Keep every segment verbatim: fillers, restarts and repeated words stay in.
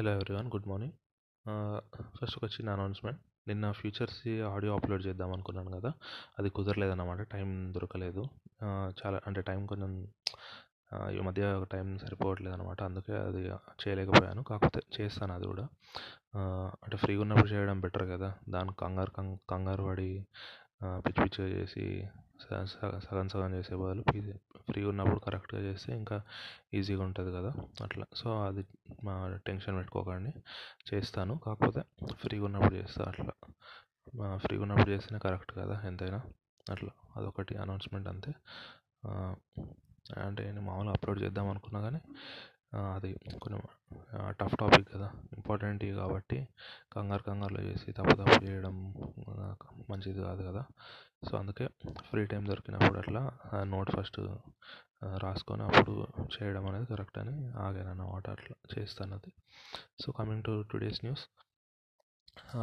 Hello everyone, good morning. First ఒక చిన్న announcement. నిన్న ఫ్యూచర్స్ ఆడియో అప్లోడ్ చేద్దాం అనుకున్నాను కదా, అది కుదరలేదన్నమాట. టైం దొరకలేదు. చాలా అంటే టైం కొంచెం ఈ మధ్య టైం సరిపోవట్లేదు అనమాట. అందుకే అది చేయలేకపోయాను. కాకపోతే చేస్తాను అది కూడా. అంటే ఫ్రీగా ఉన్నప్పుడు చేయడం బెటర్ కదా. దాని కంగారు కం కంగారు పడి పిచ్చి పిచ్చిగా చేసి సగం సగం చేసే బదులు ఫ్రీ ఉన్నప్పుడు కరెక్ట్గా చేస్తే ఇంకా ఈజీగా ఉంటుంది కదా అట్లా. సో అది మా టెన్షన్ పెట్టుకోకండి, చేస్తాను. కాకపోతే ఫ్రీగా ఉన్నప్పుడు చేస్తా అట్లా. ఫ్రీగా ఉన్నప్పుడు చేస్తేనే కరెక్ట్ కదా ఎంతైనా అట్లా. అదొకటి అనౌన్స్మెంట్ అంతే. అంటే నేను మామూలుగా అప్లోడ్ చేద్దాం అనుకున్నా, కానీ అది కొంచెం టఫ్ టాపిక్ కదా, ఇంపార్టెంట్ కాబట్టి కంగారు కంగారులో చేసి తప్పు తప్పు చేయడం మంచిది కాదు కదా. సో అందుకే ఫ్రీ టైం దొరికినప్పుడు అట్లా నోట్ ఫస్ట్ రాసుకొని అప్పుడు చేయడం అనేది కరెక్ట్ అని ఆగాను అన్నమాట. అట్లా చేస్తాను అది. So coming to today's news,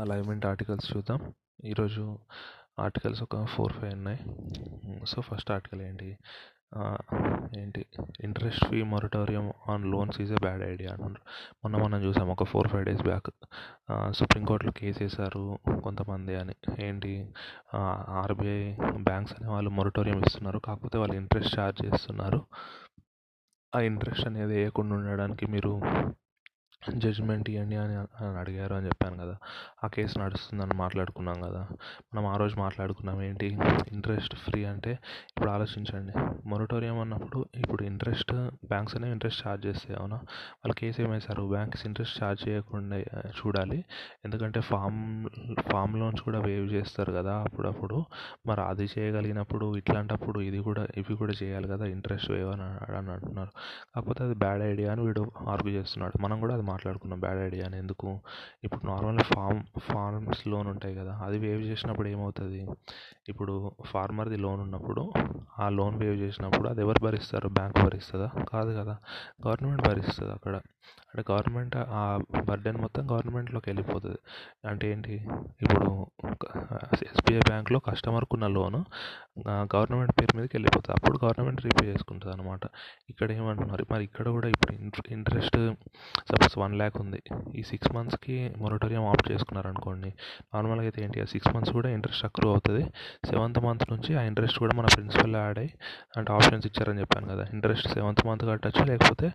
alignment articles చూద్దాం. ఈరోజు ఆర్టికల్స్ ఒక ఫోర్ ఫైవ్ ఉన్నాయి. సో ఫస్ట్ ఆర్టికల్ ఏంటి ఏంటి interest fee moratorium on loans is a bad idea అంటున్నారు. మొన్న మనం చూసాం ఒక ఫోర్ ఫైవ్ డేస్ బ్యాక్, సుప్రీంకోర్టులో కేసు వేశారు కొంతమంది అని. ఏంటి ఆర్బీఐ బ్యాంక్స్ అనే వాళ్ళు మొరటోరియం ఇస్తున్నారు, కాకపోతే వాళ్ళు ఇంట్రెస్ట్ ఛార్జ్ చేస్తున్నారు. ఆ ఇంట్రెస్ట్ అనేది వేయకుండా ఉండడానికి మీరు జడ్జ్మెంట్ ఇవ్వండి అని అని అడిగారు అని చెప్పాను కదా. ఆ కేసు నడుస్తుందని మాట్లాడుకున్నాం కదా మనం. ఆ రోజు మాట్లాడుకున్నాం ఏంటి ఇంట్రెస్ట్ ఫ్రీ అంటే. ఇప్పుడు ఆలోచించండి, మొరటోరియం అన్నప్పుడు ఇప్పుడు ఇంట్రెస్ట్ బ్యాంక్స్ అనేవి ఇంట్రెస్ట్ ఛార్జ్ చేస్తాయి అవునా. వాళ్ళు కేసు ఏమేశారు, బ్యాంక్స్ ఇంట్రెస్ట్ ఛార్జ్ చేయకుండా చూడాలి, ఎందుకంటే ఫామ్ ఫామ్ లోన్స్ కూడా వేవ్ చేస్తారు కదా అప్పుడప్పుడు. మరి అది చేయగలిగినప్పుడు ఇట్లాంటప్పుడు ఇది కూడా ఇవి కూడా చేయాలి కదా, ఇంట్రెస్ట్ వేవ్ అని అని అంటున్నారు. కాకపోతే అది బ్యాడ్ ఐడియా అని వీడు ఆర్గ్యూ చేస్తున్నాడు. మనం కూడా అది మాట్లాడుకున్నాం బ్యాడ్ ఐడియా అని. ఎందుకు, ఇప్పుడు నార్మల్ ఫామ్ ఫార్మ్స్ లోన్ ఉంటాయి కదా, అది వేవ్ చేసినప్పుడు ఏమవుతుంది. ఇప్పుడు ఫార్మర్ది లోన్ ఉన్నప్పుడు ఆ లోన్ వేవ్ చేసినప్పుడు అది ఎవరు భరిస్తారు, బ్యాంక్ భరిస్తుందా, కాదు కదా, గవర్నమెంట్ భరిస్తుంది అక్కడ. అంటే గవర్నమెంట్ ఆ బర్డెన్ మొత్తం గవర్నమెంట్లోకి వెళ్ళిపోతుంది. అంటే ఏంటి, ఇప్పుడు ఎస్బీఐ బ్యాంక్లో కస్టమర్కు ఉన్న లోను గవర్నమెంట్ పేరు మీదకి వెళ్ళిపోతుంది, అప్పుడు గవర్నమెంట్ రీపే చేసుకుంటుంది అనమాట. ఇక్కడ ఏమంటున్నారు మరి, ఇక్కడ కూడా ఇప్పుడు ఇంట్రెస్ట్ సపోజ్ వన్ ల్యాక్ ఉంది, ఈ సిక్స్ మంత్స్కి మొరటోరియం ఆప్ట్ చేసుకున్నారనుకోండి. నార్మల్గా అయితే ఏంటి, ఆ సిక్స్ మంత్స్ కూడా ఇంట్రెస్ట్ అక్రూ అవుతుంది. సెవెంత్ మంత్ నుంచి ఆ ఇంట్రెస్ట్ కూడా మన ప్రిన్సిపల్లో యాడ్ అయ్యి, అంటే ఆప్షన్స్ ఇచ్చారని చెప్పాను కదా, ఇంట్రెస్ట్ సెవెంత్ మంత్ కట్టచ్చు, లేకపోతే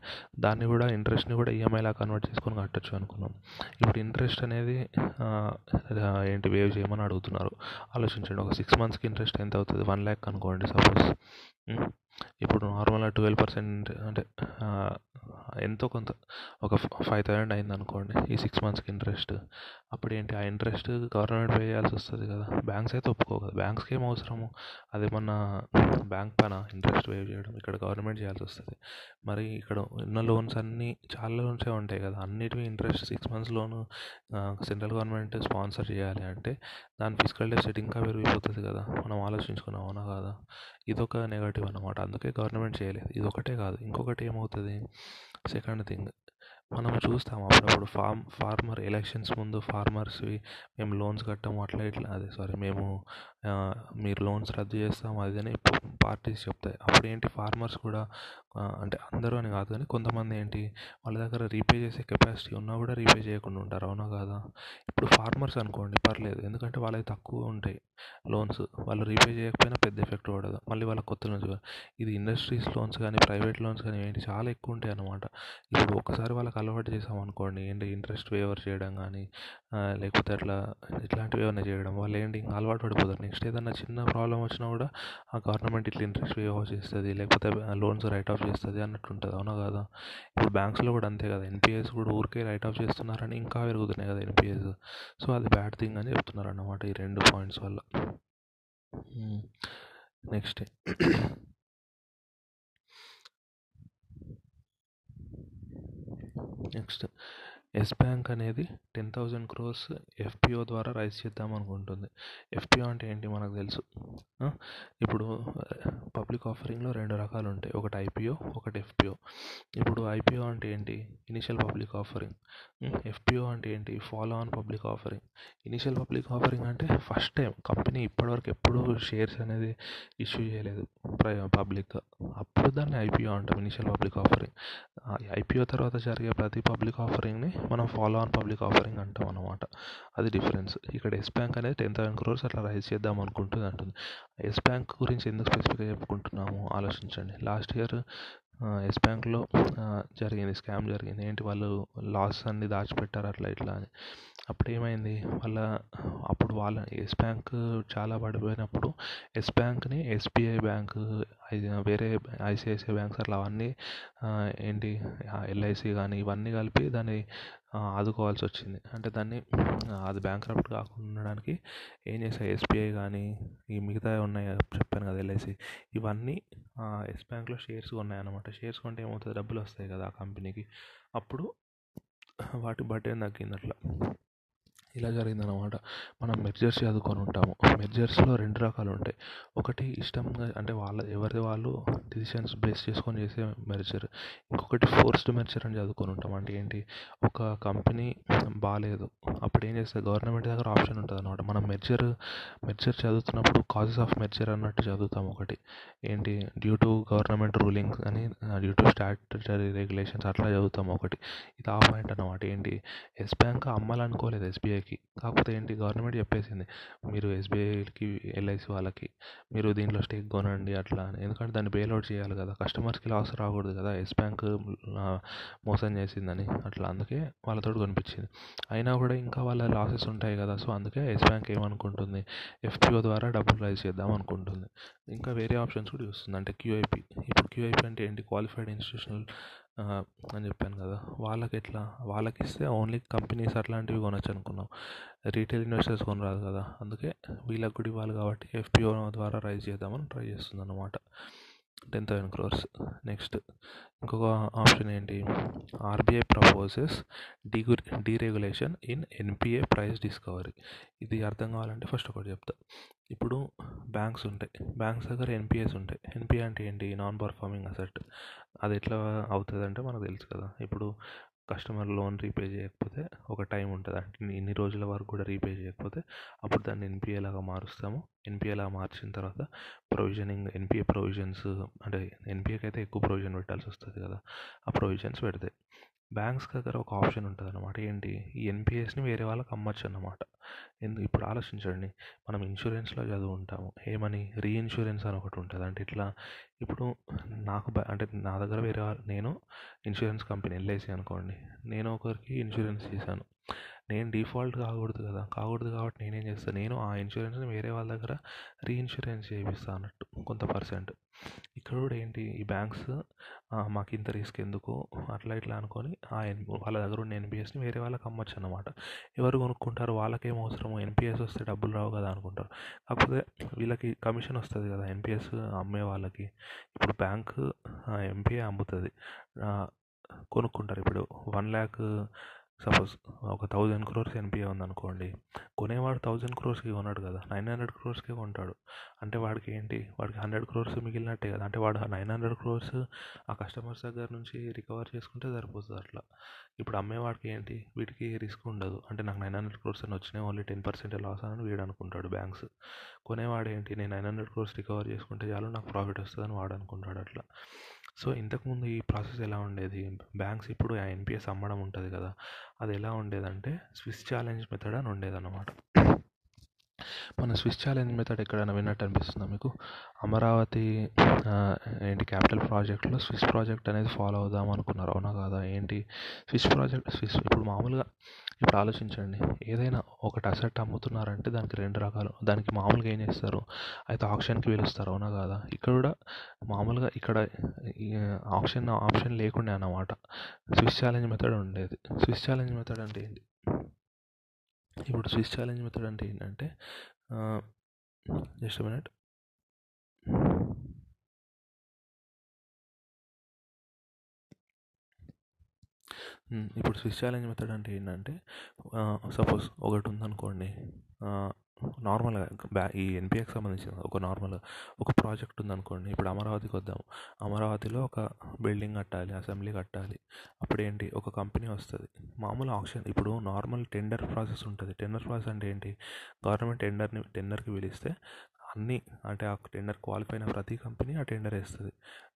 దాన్ని కూడా ఇంట్రెస్ట్ని కూడా ఈఎంఐలా కన్వర్ట్ చేసుకొని కట్టచ్చు అనుకున్నాం. ఇప్పుడు ఇంట్రెస్ట్ అనేది ఏంటి వేవ్ చేయమని అడుగుతున్నారు. ఆలోచించండి, ఒక సిక్స్ మంత్స్కి ఇంట్రెస్ట్ ఎంత అవుతుంది, వన్ ల్యాక్ అనుకోండి సపోజ్. ఇప్పుడు నార్మల్గా ట్వెల్వ్ పర్సెంట్ అంటే ఎంతో కొంత ఒక ఫైవ్ థౌజండ్ అయింది అనుకోండి ఈ సిక్స్ మంత్స్కి ఇంట్రెస్ట్. అప్పుడు ఏంటి, ఆ ఇంట్రెస్ట్ గవర్నమెంట్ పే చేయాల్సి వస్తుంది కదా. బ్యాంక్స్ అయితే ఒప్పుకో కదా, బ్యాంక్స్కి ఏం అవసరము, అదేమన్నా బ్యాంక్ పైన ఇంట్రెస్ట్ వేవ్ చేయడం, ఇక్కడ గవర్నమెంట్ చేయాల్సి వస్తుంది. మరి ఇక్కడ ఉన్న లోన్స్ అన్నీ చాలా లోన్సే ఉంటాయి కదా, అన్నిటివి interest six months loan central government sponsor చేయాలి అంటే దాని ఫిజికల్ డెఫిసిట్ ఇంకా పెరిగిపోతుంది కదా. మనం ఆలోచించుకున్నాం అవునా కదా. ఇదొక నెగటివ్ అన్నమాట, అందుకే గవర్నమెంట్ చేయలేదు. ఇది ఒకటే కాదు, ఇంకొకటి ఏమవుతుంది, సెకండ్ థింగ్ మనం చూస్తాము అప్పుడప్పుడు ఫార్మ్ ఫార్మర్ ఎలక్షన్స్ ముందు ఫార్మర్స్వి మేము లోన్స్ కట్టాము అట్లా ఇట్లా, అదే సారీ మేము మీరు లోన్స్ రద్దు చేస్తాము అది అని పార్టీస్ చెప్తాయి. అప్పుడు ఏంటి ఫార్మర్స్ కూడా, అంటే అందరూ అని కాదు కానీ కొంతమంది ఏంటి వాళ్ళ దగ్గర రీపే చేసే కెపాసిటీ ఉన్నా కూడా రీపే చేయకుండా ఉంటారు అవునా కాదా. ఇప్పుడు ఫార్మర్స్ అనుకోండి పర్లేదు, ఎందుకంటే వాళ్ళకి తక్కువ ఉంటాయి లోన్స్, వాళ్ళు రీపే చేయకపోయినా పెద్ద ఎఫెక్ట్ పడదు, మళ్ళీ వాళ్ళ కొత్త లోన్స్. ఇది ఇండస్ట్రీస్ లోన్స్ కానీ ప్రైవేట్ లోన్స్ కానీ ఏంటి చాలా ఎక్కువ ఉంటాయి అన్నమాట. ఇప్పుడు ఒకసారి వాళ్ళకి అలవాటు చేసామనుకోండి ఏంటి ఇంట్రెస్ట్ వేవర్ చేయడం కానీ లేకపోతే అట్లా ఇట్లాంటివి ఏమైనా చేయడం, వాళ్ళు ఏంటి ఇంకా అలవాటు పడిపోతారు. నెక్స్ట్ ఏదైనా చిన్న ప్రాబ్లం వచ్చినా కూడా ఆ గవర్నమెంట్ ఇట్లా ఇంట్రెస్ట్ వేవ్ ఆఫ్ చేస్తుంది, లేకపోతే లోన్స్ రైట్ ఆఫ్ చేస్తుంది అన్నట్టు ఉంటుంది అవునా కదా. ఇప్పుడు బ్యాంక్స్లో కూడా అంతే కదా, ఎన్పిఎస్ కూడా ఊరికే రైట్ ఆఫ్ చేస్తున్నారని ఇంకా పెరుగుతున్నాయి కదా ఎన్పిఎస్. సో అది బ్యాడ్ థింగ్ అని చెప్తున్నారు అన్నమాట ఈ రెండు పాయింట్స్ వల్ల. నెక్స్ట్ నెక్స్ట్ ఎస్ బ్యాంక్ అనేది టెన్ థౌజండ్ క్రోర్స్ ఎఫ్పిఓ ద్వారా రైజ్ చేద్దాం అనుకుంటుంది. ఎఫ్పిఓ అంటే ఏంటి మనకు తెలుసు. ఇప్పుడు పబ్లిక్ ఆఫరింగ్లో రెండు రకాలు ఉంటాయి, ఒకటి ఐపీఓ ఒకటి ఎఫ్పిఓ. ఇప్పుడు ఐపీఓ అంటే ఏంటి, ఇనిషియల్ పబ్లిక్ ఆఫరింగ్. ఎఫ్పిఓ అంటే ఏంటి, follow on public offering. Initial public offering అంటే ఫస్ట్ టైం కంపెనీ ఇప్పటివరకు ఎప్పుడూ షేర్స్ అనేది ఇష్యూ చేయలేదు పబ్లిక్గా, అప్పుడు దాన్ని ఐపీఓ అంటాం, ఇనిషియల్ పబ్లిక్ ఆఫరింగ్. ఐపీఓ తర్వాత జరిగే ప్రతి పబ్లిక్ ఆఫరింగ్ని మనం ఫాలో ఆన్ పబ్లిక్ ఆఫరింగ్ అంటాం అనమాట. అది డిఫరెన్స్. ఇక్కడ ఎస్ బ్యాంక్ అనేది టెన్ థౌసండ్ క్రోర్స్ అట్లా రైజ్ చేద్దాం అనుకుంటుంది అంటుంది. ఎస్ బ్యాంక్ గురించి ఎందుకు స్పెసిఫిక్గా చెప్పుకుంటున్నాము ఆలోచించండి. లాస్ట్ ఇయర్ ఎస్ బ్యాంక్లో జరిగింది స్కామ్ జరిగింది. ఏంటి, వాళ్ళు లాస్ అన్ని దాచిపెట్టారు అట్లా ఇట్లా అని. అప్పుడు ఏమైంది, వాళ్ళ అప్పుడు వాళ్ళ ఎస్ బ్యాంక్ చాలా పడిపోయినప్పుడు ఎస్ బ్యాంక్ని ఎస్బీఐ బ్యాంక్, వేరే ఐసిఐసిఐ బ్యాంక్స్ అట్లా అవన్నీ ఏంటి ఎల్ఐసి కానీ ఇవన్నీ కలిపి దాన్ని ఆదుకోవాల్సి వచ్చింది. అంటే దాన్ని అది బ్యాంక్రప్ట్ కాకుండా ఉండడానికి ఏం చేశాయి, ఎస్బీఐ కానీ ఈ మిగతా ఉన్నాయి చెప్పాను కదా ఎల్ఐసి, ఇవన్నీ ఎస్ బ్యాంక్లో షేర్స్ ఉన్నాయన్నమాట. షేర్స్ కొంటే ఏమవుతుంది, డబ్బులు వస్తాయి కదా ఆ కంపెనీకి. అప్పుడు వాటి బట్టే తగ్గింది. అట్లా ఇలా జరిగిందనమాట. మనం మెర్జర్స్ చదువుకొని ఉంటాము. మెర్జర్స్లో రెండు రకాలు ఉంటాయి. ఒకటి ఇష్టంగా అంటే వాళ్ళ ఎవరిది వాళ్ళు డిసిషన్స్ బేస్ చేసుకొని చేసే మెర్జర్. ఇంకొకటి ఫోర్స్డ్ మెర్జర్ అని చదువుకొని ఉంటాం. అంటే ఏంటి, ఒక కంపెనీ బాగాలేదు అప్పుడు ఏం చేస్తే గవర్నమెంట్ దగ్గర ఆప్షన్ ఉంటుంది అనమాట. మనం మెర్జర్ మెర్జర్ చదువుతున్నప్పుడు కాజెస్ ఆఫ్ మెర్జర్ అన్నట్టు చదువుతాం. ఒకటి ఏంటి, డ్యూ టు గవర్నమెంట్ రూలింగ్స్ అని, డ్యూ టు స్టాట్యుటరీ రెగ్యులేషన్స్ అట్లా చదువుతాం. ఒకటి ఇది ఆ పాయింట్ అన్నమాట. ఏంటి, ఎస్ బ్యాంక్ అమ్మాలనుకోలేదు ఎస్బీఐ, కాకపోతే ఏంటి గవర్నమెంట్ చెప్పేసింది మీరు ఎస్బీఐకి ఎల్ఐసి వాళ్ళకి మీరు దీంట్లో స్టేక్ కొనండి అట్లా అని. ఎందుకంటే దాన్ని బెయిల్అవుట్ చేయాలి కదా, కస్టమర్స్కి లాస్ రాకూడదు కదా ఎస్ బ్యాంక్ మోసం చేసిందని అట్లా. అందుకే వాళ్ళతో కొనిపించింది. అయినా కూడా ఇంకా వాళ్ళ లాసెస్ ఉంటాయి కదా, సో అందుకే ఎస్ బ్యాంక్ ఏమనుకుంటుంది, ఎఫ్పిఓ ద్వారా డబ్బులు రైజ్ చేద్దాం అనుకుంటుంది. ఇంకా వేరే ఆప్షన్స్ కూడా చూస్తుంది. అంటే క్యూఐపి. ఇప్పుడు క్యూఐపి అంటే ఏంటి, క్వాలిఫైడ్ ఇన్స్టిట్యూషనల్ అని చెప్పాను కదా, వాళ్ళకి ఎట్లా వాళ్ళకి ఇస్తే ఓన్లీ కంపెనీస్ అట్లాంటివి కొనొచ్చు అనుకున్నాం. రీటైల్ ఇన్వెస్టర్స్ కొనరాదు కదా, అందుకే వీళ్ళకి కూడా ఇవ్వాలి కాబట్టి ఎఫ్పిఓ ద్వారా రైజ్ చేద్దామని ట్రై చేస్తుంది అనమాట. Ten thousand crores. నెక్స్ట్ ఇంకొక ఆప్షన్ ఏంటి, ఆర్బీఐ ప్రపోజెస్ డీగు deregulation in NPA price discovery. ఇది అర్థం కావాలంటే ఫస్ట్ ఒకటి చెప్తా. ఇప్పుడు బ్యాంక్స్ ఉంటాయి, బ్యాంక్స్ దగ్గర ఎన్పిఏస్ ఉంటాయి. ఎన్పిఏ అంటే ఏంటి, నాన్ పర్ఫార్మింగ్ అసెట్. అది ఎట్లా అవుతుందంటే మనకు తెలుసు కదా, ఇప్పుడు కస్టమర్ లోన్ రీపే చేయకపోతే ఒక టైం ఉంటుంది, అంటే ఇన్ని రోజుల వరకు కూడా రీపే చేయకపోతే అప్పుడు దాన్ని ఎన్పిఏ లాగా మారుస్తాము. ఎన్పిఏ లాగా మార్చిన తర్వాత ప్రొవిజనింగ్, ఎన్పిఏ ప్రొవిజన్స్ అంటే ఎన్పిఏకి అయితే ఎక్కువ ప్రొవిజన్ పెట్టాల్సి వస్తుంది కదా, ఆ ప్రొవిజన్స్ పెడతాయి. బ్యాంక్స్ దగ్గర ఒక ఆప్షన్ ఉంటుంది అన్నమాట. ఏంటి, ఈ ఎన్పిఎస్ని వేరే వాళ్ళకి అమ్మచ్చు అన్నమాట. ఎందుకు, ఇప్పుడు ఆలోచించండి, మనం ఇన్సూరెన్స్లో చదువుకుంటాము ఏమని, రీఇన్సూరెన్స్ అని ఒకటి ఉంటుంది. అంటే ఇట్లా ఇప్పుడు నాకు అంటే నా దగ్గర వేరే వాళ్ళు, నేను ఇన్సూరెన్స్ కంపెనీ ఎల్ఐసి అనుకోండి, నేను ఒకరికి ఇన్సూరెన్స్ చేశాను, నేను డిఫాల్ట్ కాకూడదు కదా, కాకూడదు కాబట్టి నేనేం చేస్తాను, నేను ఆ ఇన్సూరెన్స్ని వేరే వాళ్ళ దగ్గర రీఇన్సూరెన్స్ చేయిస్తాను అన్నట్టు కొంత పర్సెంట్. ఇక్కడ కూడా ఏంటి, ఈ బ్యాంక్స్ మాకు ఇంత రిస్క్ ఎందుకు అట్లా ఇట్లా అనుకొని ఆ ఎన్ వాళ్ళ దగ్గర ఉన్న ఎన్పిఎస్ని వేరే వాళ్ళకి అమ్మచ్చు అన్నమాట. ఎవరు కొనుక్కుంటారు, వాళ్ళకేం అవసరమో, ఎన్పిఎస్ వస్తే డబ్బులు రావు కదా అనుకుంటారు. కాకపోతే వీళ్ళకి కమిషన్ వస్తుంది కదా ఎన్పిఎస్ అమ్మే వాళ్ళకి. ఇప్పుడు బ్యాంక్ ఎన్పిఏ అమ్ముతుంది, కొనుక్కుంటారు. ఇప్పుడు వన్ ల్యాక్ సపోజ్ ఒక థౌజండ్ క్రోర్స్ ఎన్పిఏ ఉందనుకోండి, కొనేవాడు థౌజండ్ క్రోర్స్కి కొన్నాడు కదా, నైన్ హండ్రెడ్ క్రోర్స్కే కొంటాడు. అంటే వాడికి ఏంటి, వాడికి హండ్రెడ్ క్రోర్స్ మిగిలినట్టే కదా. అంటే వాడు నైన్ హండ్రెడ్ క్రోర్స్ ఆ కస్టమర్స్ దగ్గర నుంచి రికవర్ చేసుకుంటే సరిపోతుంది అట్లా. ఇప్పుడు అమ్మేవాడికి ఏంటి, వీటికి రిస్క్ ఉండదు. అంటే నాకు నైన్ హండ్రెడ్ క్రోర్స్ అని వచ్చినాయి, ఓన్లీ టెన్ పర్సెంట్ లాస్ అని వీడు అనుకుంటాడు బ్యాంక్స్. కొనేవాడు ఏంటి, నేను నైన్ హండ్రెడ్ క్రోర్స్ రికవర్ చేసుకుంటే చాలు నాకు ప్రాఫిట్ వస్తుందని వాడు అనుకుంటాడు అట్లా. సో ఇంతకుముందు ఈ ప్రాసెస్ ఎలా ఉండేది బ్యాంక్స్, ఇప్పుడు ఆ ఎన్పిఎస్ అమ్మడం ఉంటుంది కదా, అది ఎలా ఉండేదంటే స్విస్ ఛాలెంజ్ మెథడ్ అని ఉండేదన్నమాట. మన స్విస్ ఛాలెంజ్ మెథడ్ ఎక్కడైనా విన్నట్టు అనిపిస్తుందా మీకు? అమరావతి ఏంటి క్యాపిటల్ ప్రాజెక్ట్లో స్విస్ ప్రాజెక్ట్ అనేది ఫాలో అవుదాం అనుకున్నారు, అవునా కాదా? ఏంటి స్విస్ ప్రాజెక్ట్, స్విస్ ఇప్పుడు మామూలుగా ఇప్పుడు ఆలోచించండి, ఏదైనా ఒకటి అసెట్ అమ్ముతున్నారంటే దానికి రెండు రకాలు, దానికి మామూలుగా ఏం చేస్తారు, అయితే ఆప్షన్కి పిలుస్తారు, అవునా కాదా? ఇక్కడ కూడా మామూలుగా ఇక్కడ ఆప్షన్ ఆప్షన్ లేకుండా అన్నమాట స్విస్ ఛాలెంజ్ మెథడ్ ఉండేది. స్విస్ ఛాలెంజ్ మెథడ్ అంటే ఏంటి, ఇప్పుడు స్విస్ ఛాలెంజ్ మెథడ్ అంటే ఏంటంటే జస్ట్ మినిట్ ఇప్పుడు స్విస్ ఛాలెంజ్ మెథడ్ అంటే ఏంటంటే సపోజ్ ఒకటి ఉందనుకోండి, నార్మల్గా బ్యా ఈ ఎన్పిఏకి సంబంధించిన ఒక నార్మల్గా ఒక ప్రాజెక్ట్ ఉందనుకోండి. ఇప్పుడు అమరావతికి వద్దాము. అమరావతిలో ఒక బిల్డింగ్ కట్టాలి, అసెంబ్లీ కట్టాలి. అప్పుడు ఏంటి, ఒక కంపెనీ వస్తుంది, మామూలు ఆక్షన్ ఇప్పుడు నార్మల్ టెండర్ ప్రాసెస్ ఉంటుంది. టెండర్ ప్రాసెస్ అంటే ఏంటి, గవర్నమెంట్ టెండర్ని టెండర్కి పిలిస్తే అన్నీ అంటే ఆ టెండర్ క్వాలిఫై అయిన ప్రతి కంపెనీ ఆ టెండర్ వేస్తుంది.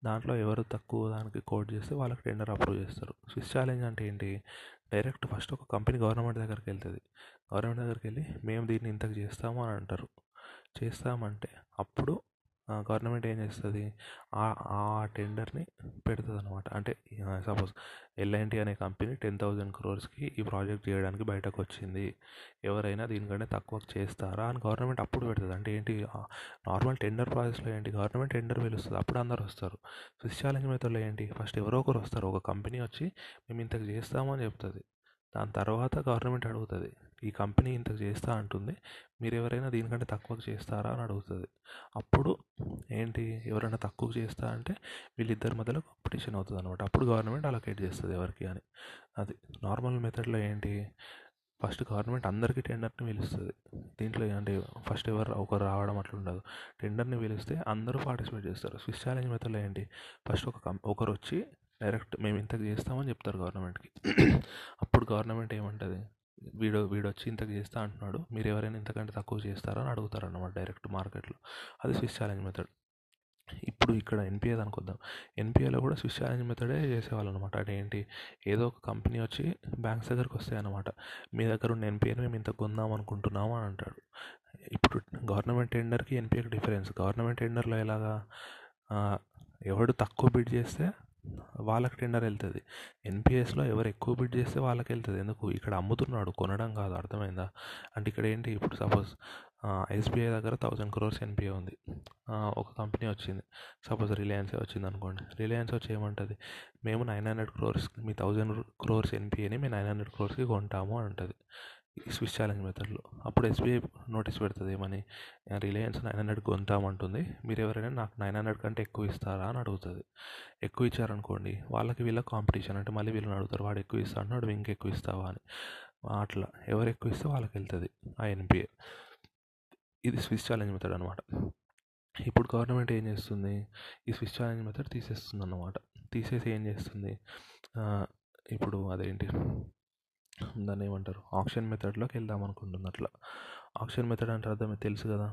దాంట్లో ఎవరు తక్కువ దానికి కోట్ చేస్తే వాళ్ళకి టెండర్ అప్రూవ్ చేస్తారు. స్విస్ ఛాలెంజ్ అంటే ఏంటి, డైరెక్ట్ ఫస్ట్ ఒక కంపెనీ గవర్నమెంట్ దగ్గరికి వెళ్తుంది. గవర్నమెంట్ దగ్గరికి వెళ్ళి మేము దీన్ని ఇంతకు చేస్తాము అని అంటారు. చేస్తామంటే అప్పుడు గవర్నమెంట్ ఏం చేస్తుంది, ఆ టెండర్ని పెడుతుంది అనమాట. అంటే సపోజ్ ఎల్ఐఎన్టీ అనే కంపెనీ టెన్ థౌజండ్ క్రోర్స్కి ఈ ప్రాజెక్ట్ చేయడానికి బయటకు వచ్చింది, ఎవరైనా దీనికంటే తక్కువ చేస్తారా అని గవర్నమెంట్ అప్పుడు పెడుతుంది. అంటే ఏంటి, నార్మల్ టెండర్ ప్రాసెస్లో ఏంటి, గవర్నమెంట్ టెండర్ పిలుస్తుంది, అప్పుడు అందరు వస్తారు. స్విస్ ఛాలెంజ్ మెథడ్లో ఏంటి, ఫస్ట్ ఎవరో ఒకరు వస్తారు, ఒక కంపెనీ వచ్చి మేము ఇంతకు చేస్తామని చెప్తుంది. దాని తర్వాత గవర్నమెంట్ అడుగుతుంది, ఈ కంపెనీ ఇంతకు చేస్తా అంటుంది, మీరు ఎవరైనా దీనికంటే తక్కువకు చేస్తారా అని అడుగుతుంది. అప్పుడు ఏంటి, ఎవరైనా తక్కువ చేస్తా అంటే వీళ్ళిద్దరి మధ్యలో కాంపిటీషన్ అవుతుంది అనమాట. అప్పుడు గవర్నమెంట్ అలొకేట్ చేస్తుంది ఎవరికి అని. అది నార్మల్ మెథడ్లో ఏంటి, ఫస్ట్ గవర్నమెంట్ అందరికీ టెండర్ని పిలుస్తుంది. దీంట్లో అంటే ఫస్ట్ ఎవరు ఒకరు రావడం అట్లా ఉండదు, టెండర్ని పిలిస్తే అందరూ పార్టిసిపేట్ చేస్తారు. స్విస్ ఛాలెంజ్ మెథడ్లో ఏంటి, ఫస్ట్ ఒక కం ఒకరు వచ్చి డైరెక్ట్ మేము ఇంతకు చేస్తామని చెప్తారు గవర్నమెంట్కి. అప్పుడు గవర్నమెంట్ ఏమంటుంది, వీడు వీడు వచ్చి ఇంతకు చేస్తా అంటున్నాడు, మీరు ఎవరైనా ఇంతకంటే తక్కువ చేస్తారని అడుగుతారు అన్నమాట డైరెక్ట్ మార్కెట్లో. అది స్విస్ ఛాలెంజ్ మెథడ్. ఇప్పుడు ఇక్కడ ఎన్పిఏ అనుకుందాం, ఎన్పిఏలో కూడా స్విస్ ఛాలెంజ్ మెథడే చేసేవాళ్ళు అనమాట. అంటే ఏంటి, ఏదో ఒక కంపెనీ వచ్చి బ్యాంక్స్ దగ్గరకు వస్తాయి అనమాట, మీ దగ్గర ఉన్న ఎన్పిఏని మేము ఇంత కొందాం అనుకుంటున్నాము అని అంటాడు. ఇప్పుడు గవర్నమెంట్ టెండర్కి ఎన్పిఏకి డిఫరెన్స్, గవర్నమెంట్ టెండర్లో ఎలాగా ఎవడు తక్కువ బిడ్ చేస్తే వాళ్ళకి టెండర్ వెళ్తుంది, ఎన్పిఎస్లో ఎవరు ఎక్కువ బిడ్ చేస్తే వాళ్ళకి వెళ్తుంది. ఎందుకు, ఇక్కడ అమ్ముతున్నాడు, కొనడం కాదు, అర్థమైందా. అంటే ఇక్కడ ఏంటి, ఇప్పుడు సపోజ్ ఎస్బీఐ దగ్గర థౌజండ్ క్రోర్స్ ఎన్పిఏ ఉంది, ఒక కంపెనీ వచ్చింది, సపోజ్ రిలయన్స్ వచ్చింది అనుకోండి. రిలయన్స్ వచ్చి ఏమంటుంది, మేము నైన్ హండ్రెడ్ క్రోర్స్ మీ థౌజండ్ క్రోర్స్ ఎన్పిఏని మేము నైన్ హండ్రెడ్ క్రోర్స్కి కొంటాము అని అంటుంది స్విస్ ఛాలెంజ్ మెథడ్లో. అప్పుడు ఎస్బీఐ నోటీస్ పెడుతుంది ఏమని, రిలయన్స్ నైన్ హండ్రెడ్ కొంటామంటుంది, మీరు ఎవరైనా నాకు నైన్ హండ్రెడ్ కంటే ఎక్కువ ఇస్తారా అని అడుగుతుంది. ఎక్కువ ఇచ్చారనుకోండి, వాళ్ళకి వీళ్ళ కాంపిటీషన్, అంటే మళ్ళీ వీళ్ళని అడుగుతారు, వాడు ఎక్కువ ఇస్తా అంటున్నాడు ఇంకా ఎక్కువ ఇస్తావా అని. అట్లా ఎవరు ఎక్కువ ఇస్తే వాళ్ళకి వెళ్తుంది ఆ ఎన్పిఏ. ఇది స్విస్ ఛాలెంజ్ మెథడ్ అనమాట. ఇప్పుడు గవర్నమెంట్ ఏం చేస్తుంది, ఈ స్విస్ ఛాలెంజ్ మెథడ్ తీసేస్తుంది అన్నమాట. తీసేసి ఏం చేస్తుంది, ఇప్పుడు అదేంటి దాన్ని ఏమంటారు, ఆక్షన్ మెథడ్లోకి వెళ్దాం అనుకుంటుంది. అట్లా ఆక్షన్ మెథడ్ అంటే అర్థం తెలుసు కదా.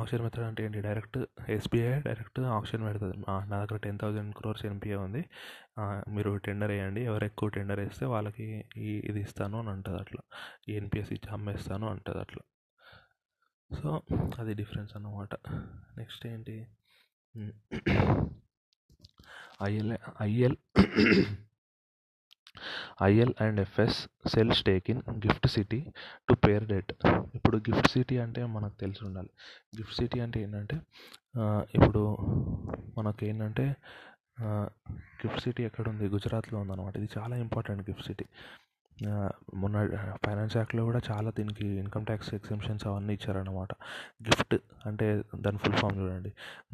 ఆక్షన్ మెథడ్ అంటే ఏంటి, డైరెక్ట్ ఎస్బీఐ డైరెక్ట్ ఆక్షన్ పెడుతుంది, నా దగ్గర టెన్ థౌజండ్ క్రోర్స్ ఎన్పిఏ ఉంది, మీరు టెండర్ వేయండి, ఎవరు ఎక్కువ టెండర్ వేస్తే వాళ్ళకి ఈ ఇది ఇస్తాను అని అంటుంది. అట్లా ఈ ఎన్పిఎస్ ఇచ్చి అమ్మేస్తాను అంటుంది. అట్లా సో అది డిఫరెన్స్ అన్నమాట. నెక్స్ట్ ఏంటి, IL IL IL and FS sell stake in GIFT City to pare debt. ఇప్పుడు గిఫ్ట్ సిటీ అంటే మనకు తెలిసి ఉండాలి. గిఫ్ట్ సిటీ అంటే ఏంటంటే, ఇప్పుడు మనకేంటంటే గిఫ్ట్ సిటీ ఎక్కడ ఉంది, గుజరాత్లో ఉందన్నమాట. ఇది చాలా ఇంపార్టెంట్ గిఫ్ట్ సిటీ. మొన్న ఫైనాన్స్ యాక్ట్లో కూడా చాలా దీనికి ఇన్కమ్ ట్యాక్స్ ఎగ్జెంప్షన్స్ అవన్నీ ఇచ్చారన్నమాట. గిఫ్ట్ అంటే దాని ఫుల్ ఫామ్ చూడండి,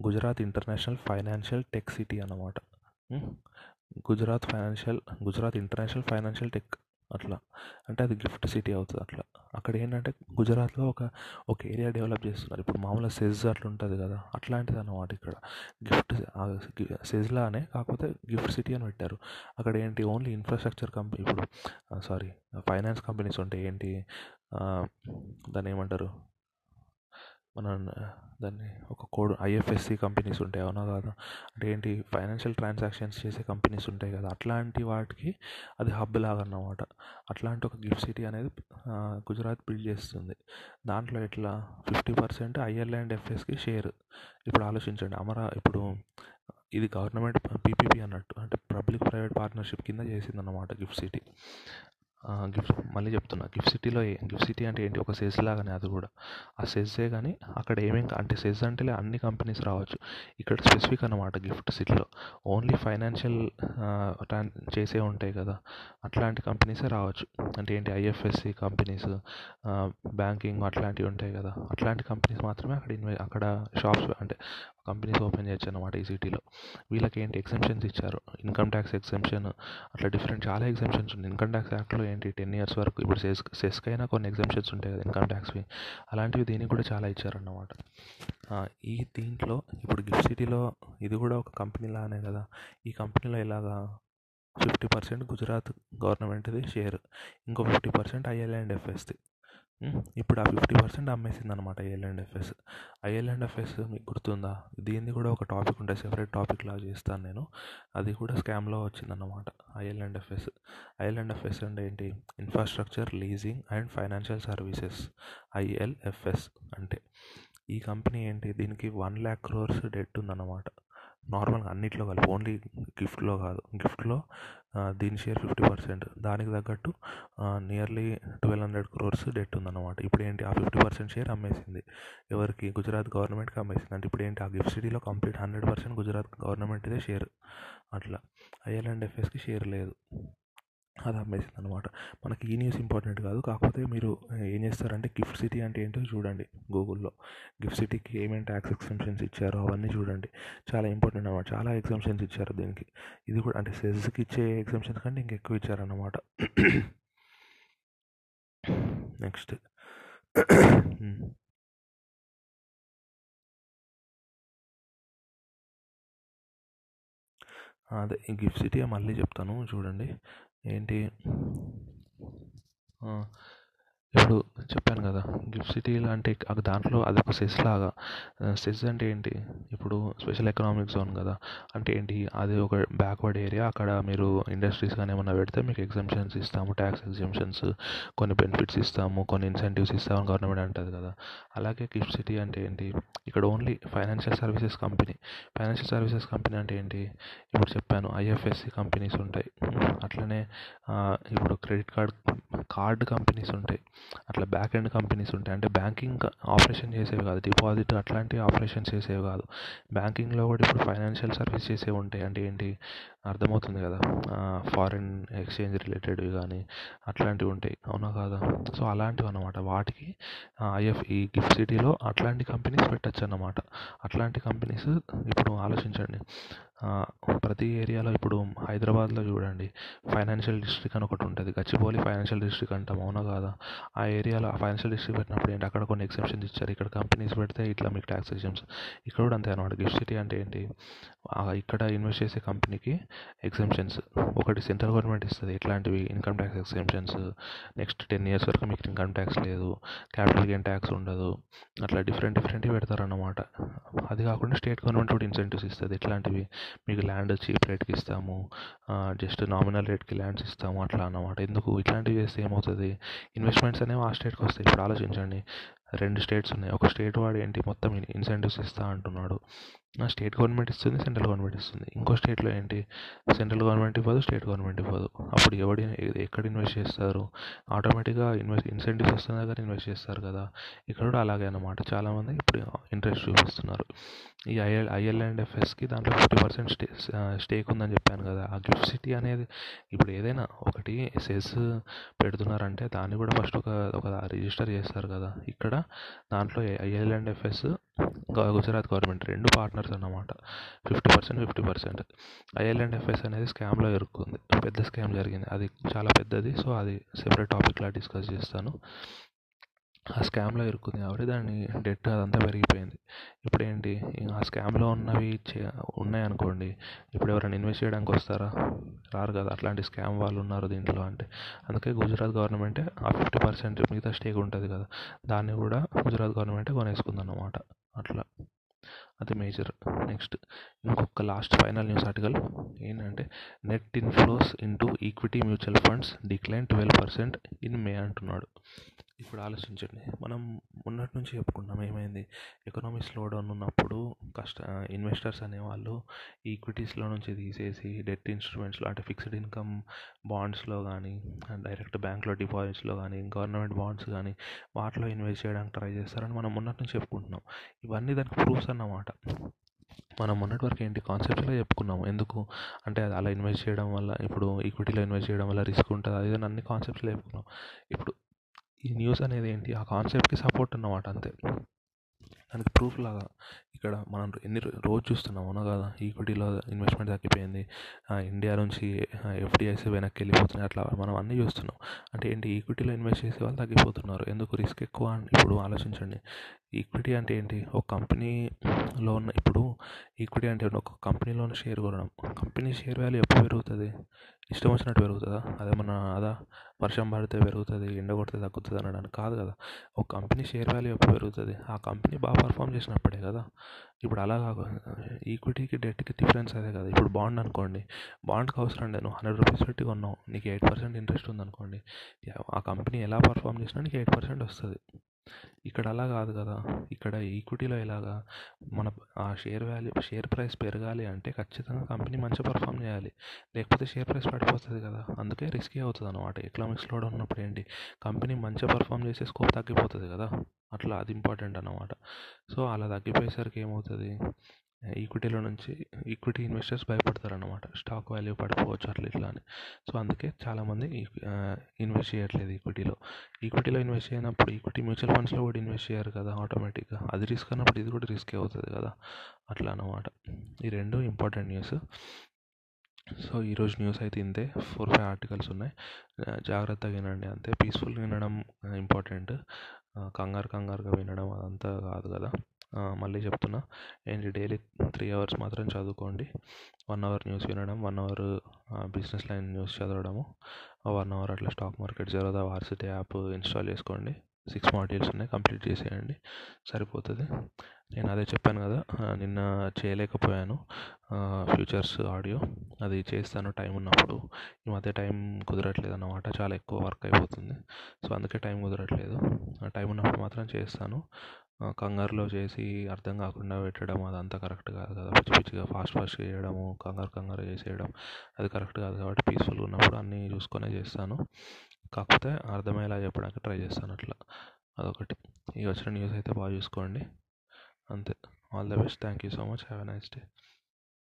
Gujarat international financial tech city అన్నమాట. Gujarat financial Gujarat international financial tech, అట్లా అంటే అది గిఫ్ట్ సిటీ అవుతుంది. అట్లా అక్కడ ఏంటంటే గుజరాత్లో ఒక ఒక ఏరియా డెవలప్ చేస్తున్నారు. ఇప్పుడు మామూలుగా సెజ్ అట్లా ఉంటుంది కదా, అట్లాంటిది అన్నమాట. ఇక్కడ గిఫ్ట్ సెజ్లానే కాకపోతే గిఫ్ట్ సిటీ అని పెట్టారు. అక్కడ ఏంటి, ఓన్లీ ఇన్ఫ్రాస్ట్రక్చర్ కంపెనీ, ఇప్పుడు సారీ ఫైనాన్స్ కంపెనీస్ ఉంటాయి. ఏంటి దాన్ని ఏమంటారు, మన దాన్ని ఒక కోడ్ ఐఎఫ్ఎస్సి కంపెనీస్ ఉంటాయి, అవునా కాదా. అంటే ఏంటి, ఫైనాన్షియల్ ట్రాన్సాక్షన్స్ చేసే కంపెనీస్ ఉంటాయి కదా, అట్లాంటి వాటికి అది హబ్ లాగా అన్నమాట. అట్లాంటి ఒక గిఫ్ట్ సిటీ అనేది గుజరాత్ బిల్డ్ చేస్తుంది. దాంట్లో ఇట్లా ఫిఫ్టీ పర్సెంట్ ఐఎల్ అండ్ ఎఫ్ఎస్కి షేర్. ఇప్పుడు ఆలోచించండి, అమరా ఇప్పుడు ఇది గవర్నమెంట్ పీపీపీ అన్నట్టు, అంటే పబ్లిక్ ప్రైవేట్ పార్ట్నర్షిప్ కింద చేసిందన్నమాట గిఫ్ట్ సిటీ. గిఫ్ట్ మళ్ళీ చెప్తున్నా, గిఫ్ట్ సిటీలో గిఫ్ట్ సిటీ అంటే ఏంటి, ఒక సెజ్ లాగానే అది కూడా. ఆ సెజ్జే కానీ అక్కడ ఏమేం అంటే, సెజ్ అంటే అన్ని కంపెనీస్ రావచ్చు, ఇక్కడ స్పెసిఫిక్ అన్నమాట. గిఫ్ట్ సిటీలో ఓన్లీ ఫైనాన్షియల్ ట్రాన్ చేసే ఉంటాయి కదా, అట్లాంటి కంపెనీసే రావచ్చు. అంటే ఏంటి, ఐఎఫ్ఎస్సి కంపెనీస్, బ్యాంకింగ్ అట్లాంటివి ఉంటాయి కదా, అట్లాంటి కంపెనీస్ మాత్రమే అక్కడ ఇన్వె అక్కడ షాప్స్ అంటే కంపెనీస్ ఓపెన్ చేయొచ్చు అన్నమాట ఈ సిటీలో. వీళ్ళకి ఏంటి ఎగ్జెంప్షన్స్ ఇచ్చారు, ఇన్కమ్ ట్యాక్స్ ఎగ్జెంప్షన్, అట్లా డిఫరెంట్ చాలా ఎగ్జెంప్షన్స్ ఉంది. ఇన్కమ్ ట్యాక్స్ యాక్ట్లో ఏంటి టెన్ ఇయర్స్ వరకు, ఇప్పుడు సెస్ సెస్కైనా కొన్ని ఎగ్జెంప్షన్స్ ఉంటాయి కదా ఇన్కమ్ ట్యాక్స్వి, అలాంటివి దీనికి కూడా చాలా ఇచ్చారన్నమాట. ఈ దీంట్లో ఇప్పుడు గిఫ్ట్ సిటీలో ఇది కూడా ఒక కంపెనీ లానే కదా, ఈ కంపెనీలో ఇలాగా ఫిఫ్టీ పర్సెంట్ గుజరాత్ గవర్నమెంట్ది షేర్, ఇంకో ఫిఫ్టీ పర్సెంట్ ఐఎల్ అండ్ ఎఫ్ఎస్ది. ఉమ్, ఇప్పుడు ఆ ఫిఫ్టీ పర్సెంట్ అమ్మేసింది అనమాట ఐఎల్ఎండ్ఎఫ్ఎస్. ఐఎల్ఎండ్ఎఫ్ఎస్ మీకు గుర్తుందా? దీన్ని కూడా ఒక టాపిక్ ఉంటుంది, సెపరేట్ టాపిక్ లాగా చేస్తాను నేను. అది కూడా స్కామ్లో వచ్చిందన్నమాట. ఐఎల్ఎండ్ఎఫ్ఎస్ ఐఎల్ఎండ్ఎఫ్ఎస్ అంటే ఏంటి? Infrastructure leasing and financial services, ILFS అంటే. ఈ కంపెనీ ఏంటి, దీనికి వన్ ల్యాక్ క్రోర్స్ డెట్ ఉందన్నమాట. నార్మల్గా అన్నిట్లో కలిపి, ఓన్లీ గిఫ్ట్లో కాదు, గిఫ్ట్లో దీని షేర్ ఫిఫ్టీ పర్సెంట్, దానికి తగ్గట్టు nearly twelve hundred crores debt ఉందన్నమాట. ఇప్పుడు ఏంటి, ఆ ఫిఫ్టీ పర్సెంట్ షేర్ అమ్మేసింది ఎవరికి? గుజరాత్ గవర్నమెంట్కి అమ్మేసింది. అంటే ఇప్పుడు ఏంటి, ఆ గిఫ్ట్ సిటీలో కంప్లీట్ హండ్రెడ్ పర్సెంట్ గుజరాత్ గవర్నమెంట్దే షేర్. అట్లా ఐఎల్ఎండ్ఎఫ్ఎస్కి షేర్ లేదు, అది అమ్మేసింది అనమాట. మనకి ఈ న్యూస్ ఇంపార్టెంట్ కాదు, కాకపోతే మీరు ఏం చేస్తారంటే గిఫ్ట్ సిటీ అంటే ఏంటో చూడండి గూగుల్లో. గిఫ్ట్ సిటీకి ఏమేమి ట్యాక్స్ ఎగ్జంప్షన్స్ ఇచ్చారో అవన్నీ చూడండి, చాలా ఇంపార్టెంట్ అనమాట. చాలా ఎగ్జంప్షన్స్ ఇచ్చారు దీనికి. ఇది కూడా అంటే సెజ్కి ఇచ్చే ఎగ్జంప్షన్స్ కంటే ఇంకెక్కువ ఇచ్చారన్నమాట. నెక్స్ట్ అదే గిఫ్ట్ సిటీ మళ్ళీ చెప్తాను చూడండి. ఏంటి ఇప్పుడు చెప్పాను కదా గిఫ్ట్ సిటీలు అంటే, దాంట్లో అదొక సెస్ లాగా. సెస్ అంటే ఏంటి, ఇప్పుడు స్పెషల్ ఎకనామిక్ జోన్ కదా, అంటే ఏంటి, అది ఒక బ్యాక్వర్డ్ ఏరియా. అక్కడ మీరు ఇండస్ట్రీస్ కానీ ఏమైనా పెడితే మీకు ఎగ్జంప్షన్స్ ఇస్తాము, ట్యాక్స్ ఎగ్జంప్షన్స్, కొన్ని బెనిఫిట్స్ ఇస్తాము, కొన్ని ఇన్సెంటివ్స్ ఇస్తామని గవర్నమెంట్ అంటుంది కదా. అలాగే గిఫ్ట్ సిటీ అంటే ఏంటి, ఇక్కడ only financial services company. Financial services company అంటే ఏంటి, ఇప్పుడు చెప్పాను ఐఎఫ్ఎస్సి కంపెనీస్ ఉంటాయి, అట్లనే ఇప్పుడు క్రెడిట్ కార్డ్ కార్డ్ కంపెనీస్ ఉంటాయి, అట్లా బ్యాక్ ఎండ్ కంపెనీస్ ఉంటాయి. అంటే బ్యాంకింగ్ ఆపరేషన్ చేసేవి కాదు, డిపాజిట్ అట్లాంటి ఆపరేషన్స్ చేసేవి కాదు. బ్యాంకింగ్లో కూడా ఇప్పుడు ఫైనాన్షియల్ సర్వీస్ చేసేవి ఉంటాయి. అంటే ఏంటి, అర్థమవుతుంది కదా, ఫారిన్ ఎక్స్చేంజ్ రిలేటెడ్వి కానీ అట్లాంటివి ఉంటాయి, అవునా కాదా? సో అలాంటివి అన్నమాట. వాటికి ఐఎఫ్ ఈ గిఫ్ట్ సిటీలో అట్లాంటి కంపెనీస్ పెట్టచ్చు అన్నమాట. అట్లాంటి కంపెనీస్ ఇప్పుడు ఆలోచించండి, ప్రతి ఏరియాలో. ఇప్పుడు హైదరాబాద్లో చూడండి, ఫైనాన్షియల్ డిస్ట్రిక్ట్ అని ఒకటి ఉంటుంది, గచ్చిబౌలి ఫైనాన్షియల్ డిస్ట్రిక్ట్ అంటాం, అవునా కాదా? ఆ ఏరియాలో ఆ ఫైనాన్షియల్ డిస్ట్రిక్ట్ పెట్టినప్పుడు ఏంటి, అక్కడ కొన్ని ఎగ్జంప్షన్స్ ఇచ్చారు. ఇక్కడ కంపెనీస్ పెడితే ఇట్లా మీకు ట్యాక్స్ ఎగ్జంప్షన్. ఇక్కడ కూడా అంతే అనమాట. గిఫ్ట్ సిటీ అంటే ఏంటి, ఇక్కడ ఇన్వెస్ట్ చేసే కంపెనీకి ఎగ్జంప్షన్స్ ఒకటి సెంట్రల్ గవర్నమెంట్ ఇస్తుంది. ఇట్లాంటివి income tax exemptions, next ten years వరకు మీకు ఇన్కమ్ ట్యాక్స్ లేదు, క్యాపిటల్ గెయిన్ ట్యాక్స్ ఉండదు, అట్లా డిఫరెంట్ డిఫరెంట్వి పెడతారన్నమాట. అది కాకుండా స్టేట్ గవర్నమెంట్ కూడా ఇన్సెంటివ్స్ ఇస్తుంది. ఇట్లాంటివి మీకు ల్యాండ్ చీప్ రేట్కి ఇస్తాము, జస్ట్ నామినల్ రేట్కి ల్యాండ్స్ ఇస్తాము, అట్లా అన్నమాట. ఎందుకు ఇట్లాంటివి చేస్తే ఏమవుతుంది, ఇన్వెస్ట్మెంట్స్ అనేవి ఆ స్టేట్కి వస్తాయి. ఇప్పుడు ఆలోచించండి, రెండు స్టేట్స్ ఉన్నాయి. ఒక స్టేట్ వాడు ఏంటి, మొత్తం ఇన్సెంటివ్స్ ఇస్తా అంటున్నాడు, స్టేట్ గవర్నమెంట్ ఇస్తుంది, సెంట్రల్ గవర్నమెంట్ ఇస్తుంది. ఇంకో స్టేట్లో ఏంటి, సెంట్రల్ గవర్నమెంట్ ఇవ్వదు, స్టేట్ గవర్నమెంట్ ఇవ్వదు. అప్పుడు ఎవడి ఎక్కడ ఇన్వెస్ట్ చేస్తారు, ఆటోమేటిక్గా ఇన్వెస్ట్ ఇన్సెంటివ్స్ వస్తున్న దగ్గర ఇన్వెస్ట్ చేస్తారు కదా. ఇక్కడ కూడా అలాగే అన్నమాట. చాలామంది ఇప్పుడు ఇంట్రెస్ట్ చూపిస్తున్నారు ఈ ఐఎల్ ఐఎల్ఎండ్ఎఫ్ఎస్కి. దాంట్లో ఫిఫ్టీ పర్సెంట్ స్టే స్టేక్ ఉందని చెప్పాను కదా. ఆ గిఫ్ట్ సిటీ అనేది ఇప్పుడు ఏదైనా ఒకటి సెస్ పెడుతున్నారంటే దాన్ని కూడా ఫస్ట్ ఒక ఒక రిజిస్టర్ చేస్తారు కదా. ఇక్కడ దాంట్లో ఐఎల్ఎండ్ఎఫ్ఎస్, గుజరాత్ గవర్నమెంట్ రెండు పార్ట్నర్స్ అన్నమాట. Fifty percent fifty percent IL and FS అనేది స్కామ్లో ఇరుక్కుంది, పెద్ద స్కామ్ జరిగింది, అది చాలా పెద్దది. సో అది సెపరేట్ టాపిక్లా డిస్కస్ చేస్తాను. ఆ స్కామ్లో ఇరుక్కుంది కాబట్టి దాన్ని డెట్ అదంతా పెరిగిపోయింది. ఇప్పుడు ఏంటి, ఆ స్కామ్లో ఉన్నవి ఉన్నాయనుకోండి, ఇప్పుడు ఎవరైనా ఇన్వెస్ట్ చేయడానికి వస్తారా, రారు కదా. అట్లాంటి స్కామ్ వాళ్ళు ఉన్నారు దీంట్లో. అంటే అందుకే గుజరాత్ గవర్నమెంటే ఆ ఫిఫ్టీ పర్సెంట్ మిగతా స్టేక్ ఉంటుంది కదా, దాన్ని కూడా గుజరాత్ గవర్నమెంటే కొనేసుకుందన్నమాట. అట్లా అది మేజర్. నెక్స్ట్ ఇంకొక లాస్ట్ ఫైనల్ న్యూస్ ఆర్టికల్ ఏంటంటే, net inflows into equity mutual funds decline twelve percent in May అంటున్నాడు. ఇప్పుడు ఆలోచించండి, మనం మొన్నటి నుంచి చెప్పుకున్నాం ఏమైంది, ఎకనామీ స్లో డౌన్ ఉన్నప్పుడు కష్ట ఇన్వెస్టర్స్ అనేవాళ్ళు ఈక్విటీస్లో నుంచి తీసేసి డెట్ ఇన్స్ట్రుమెంట్స్లో, అంటే ఫిక్స్డ్ ఇన్కమ్ బాండ్స్లో కానీ, డైరెక్ట్ బ్యాంక్లో డిపాజిట్స్లో కానీ, గవర్నమెంట్ బాండ్స్ కానీ వాటిలో ఇన్వెస్ట్ చేయడానికి ట్రై చేస్తారని మనం మొన్నటి నుంచి చెప్పుకుంటున్నాం. ఇవన్నీ దానికి ప్రూఫ్స్ అన్నమాట. మనం మొన్నటి వరకు ఏంటి కాన్సెప్ట్గా చెప్పుకున్నాము. ఎందుకు అంటే అది అలా ఇన్వెస్ట్ చేయడం వల్ల, ఇప్పుడు ఈక్విటీలో ఇన్వెస్ట్ చేయడం వల్ల రిస్క్ ఉంటుంది, అది అన్ని కాన్సెప్ట్స్లో చెప్పుకున్నాం. ఇప్పుడు ఈ న్యూస్ అనేది ఏంటి, ఆ కాన్సెప్ట్కి సపోర్ట్ అన్నమాట, అంతే. దానికి ప్రూఫ్ లాగా ఇక్కడ మనం ఎన్ని రోజు చూస్తున్నాం, అవునా కదా? ఈక్విటీలో ఇన్వెస్ట్మెంట్ తగ్గిపోయింది, ఇండియా నుంచి ఎఫ్డిఐస్ వెనక్కి వెళ్ళిపోతున్నాయి, అట్లా మనం అన్నీ చూస్తున్నాం. అంటే ఏంటి, ఈక్విటీలో ఇన్వెస్ట్ చేసే వాళ్ళు తగ్గిపోతున్నారు, ఎందుకు, రిస్క్ ఎక్కువ. ఇప్పుడు ఆలోచించండి, ఈక్విటీ అంటే ఏంటి, ఒక కంపెనీలో ఉన్న, ఇప్పుడు ఈక్విటీ అంటే ఒక కంపెనీలో ఉన్న షేర్ కొనడం. కంపెనీ షేర్ వాల్యూ ఎప్పుడు పెరుగుతుంది, ఇష్టం వచ్చినట్టు పెరుగుతుందా, అదేమన్నా అదా? వర్షం పడితే పెరుగుతుంది, ఎండ కొడితే తగ్గుతుంది అనడానికి కాదు కదా. ఒక కంపెనీ షేర్ వాల్యూ ఎప్పుడు పెరుగుతుంది? ఆ కంపెనీ బాగా పర్ఫామ్ చేసినప్పుడే కదా. ఇప్పుడు అలా కాదు, ఈక్విటీకి డెట్కి డిఫరెన్స్ అదే కదా. ఇప్పుడు బాండ్ అనుకోండి, బాండ్కి అవసరం లేదు, నువ్వు హండ్రెడ్ రూపీస్ పెట్టి కొన్నావు, నీకు ఎయిట్ పర్సెంట్ ఇంట్రెస్ట్ ఉందనుకోండి, ఆ కంపెనీ ఎలా పర్ఫామ్ చేసినా నీకు ఎయిట్ పర్సెంట్ వస్తుంది. ఇక్కడ అలా కాదు కదా. ఇక్కడ ఈక్విటీలో ఇలాగా మన ఆ షేర్ వాల్యూ షేర్ ప్రైస్ పెరగాలి అంటే ఖచ్చితంగా కంపెనీ మంచిగా పర్ఫామ్ చేయాలి, లేకపోతే షేర్ ప్రైస్ పడిపోతుంది కదా. అందుకే రిస్కీ అవుతుంది అన్నమాట. ఎకనామిక్స్ లోడ్ ఉన్నప్పుడు ఏంటి, కంపెనీ మంచిగా పర్ఫామ్ చేసే స్కోప్ తగ్గిపోతుంది కదా, అట్లా అది ఇంపార్టెంట్ అన్నమాట. సో అలా తగ్గిపోయేసరికి ఏమవుతుంది, ఈక్విటీలో నుంచి ఈక్విటీ ఇన్వెస్టర్స్ భయపడతారు అన్నమాట, స్టాక్ వాల్యూ పడిపోవచ్చు అట్లా ఇట్లా అని. సో అందుకే చాలామంది ఇన్వెస్ట్ చేయట్లేదు ఈక్విటీలో. ఈక్విటీలో ఇన్వెస్ట్ చేయనప్పుడు ఈక్విటీ మ్యూచువల్ ఫండ్స్లో కూడా ఇన్వెస్ట్ చేయరు కదా ఆటోమేటిక్గా, అది రిస్క్ అన్నప్పుడు ఇది కూడా రిస్కే అవుతుంది కదా, అట్లా అన్నమాట. ఈ రెండు ఇంపార్టెంట్ న్యూస్. సో ఈరోజు న్యూస్ అయితే ఇంతే, ఫోర్ ఫైవ్ ఆర్టికల్స్ ఉన్నాయి, జాగ్రత్తగా వినండి అంతే. పీస్ఫుల్గా వినడం ఇంపార్టెంట్, కంగారు కంగారుగా వినడం అదంతా కాదు కదా. మళ్ళీ చెప్తున్నా ఏంటి, డైలీ త్రీ అవర్స్ మాత్రం చదువుకోండి. వన్ అవర్ న్యూస్ వినడం, one hour Business Line news చదవడము, వన్ అవర్ అట్లా స్టాక్ మార్కెట్ జరగదా వార్సిటీ యాప్ ఇన్స్టాల్ చేసుకోండి. సిక్స్ మాడ్యూల్స్ ఉన్నాయి, కంప్లీట్ చేసేయండి సరిపోతుంది. నేను అదే చెప్పాను కదా, నిన్న చేయలేకపోయాను ఫ్యూచర్స్ ఆడియో, అది చేస్తాను టైం ఉన్నప్పుడు. ఈ మధ్య టైం కుదరట్లేదు అన్నమాట, చాలా ఎక్కువ వర్క్ అయిపోతుంది, సో అందుకే టైం కుదరట్లేదు. టైం ఉన్నప్పుడు మాత్రం చేస్తాను. కంగారులో చేసి అర్థం కాకుండా పెట్టడం అదంతా కరెక్ట్ కాదు కదా. పిచ్చి పిచ్చిగా ఫాస్ట్ ఫాస్ట్ చేయడము, కంగారు కంగారు చేసేయడం అది కరెక్ట్ కాదు. కాబట్టి పీస్ఫుల్గా ఉన్నప్పుడు అన్నీ చూసుకునే చేస్తాను, కాకపోతే అర్థమయ్యేలా చెప్పడానికి ట్రై చేస్తాను అట్లా. అదొకటి. ఈ వచ్చిన న్యూస్ అయితే బాగా చూసుకోండి అంతే. All the best. Thank you so much. Have a nice day.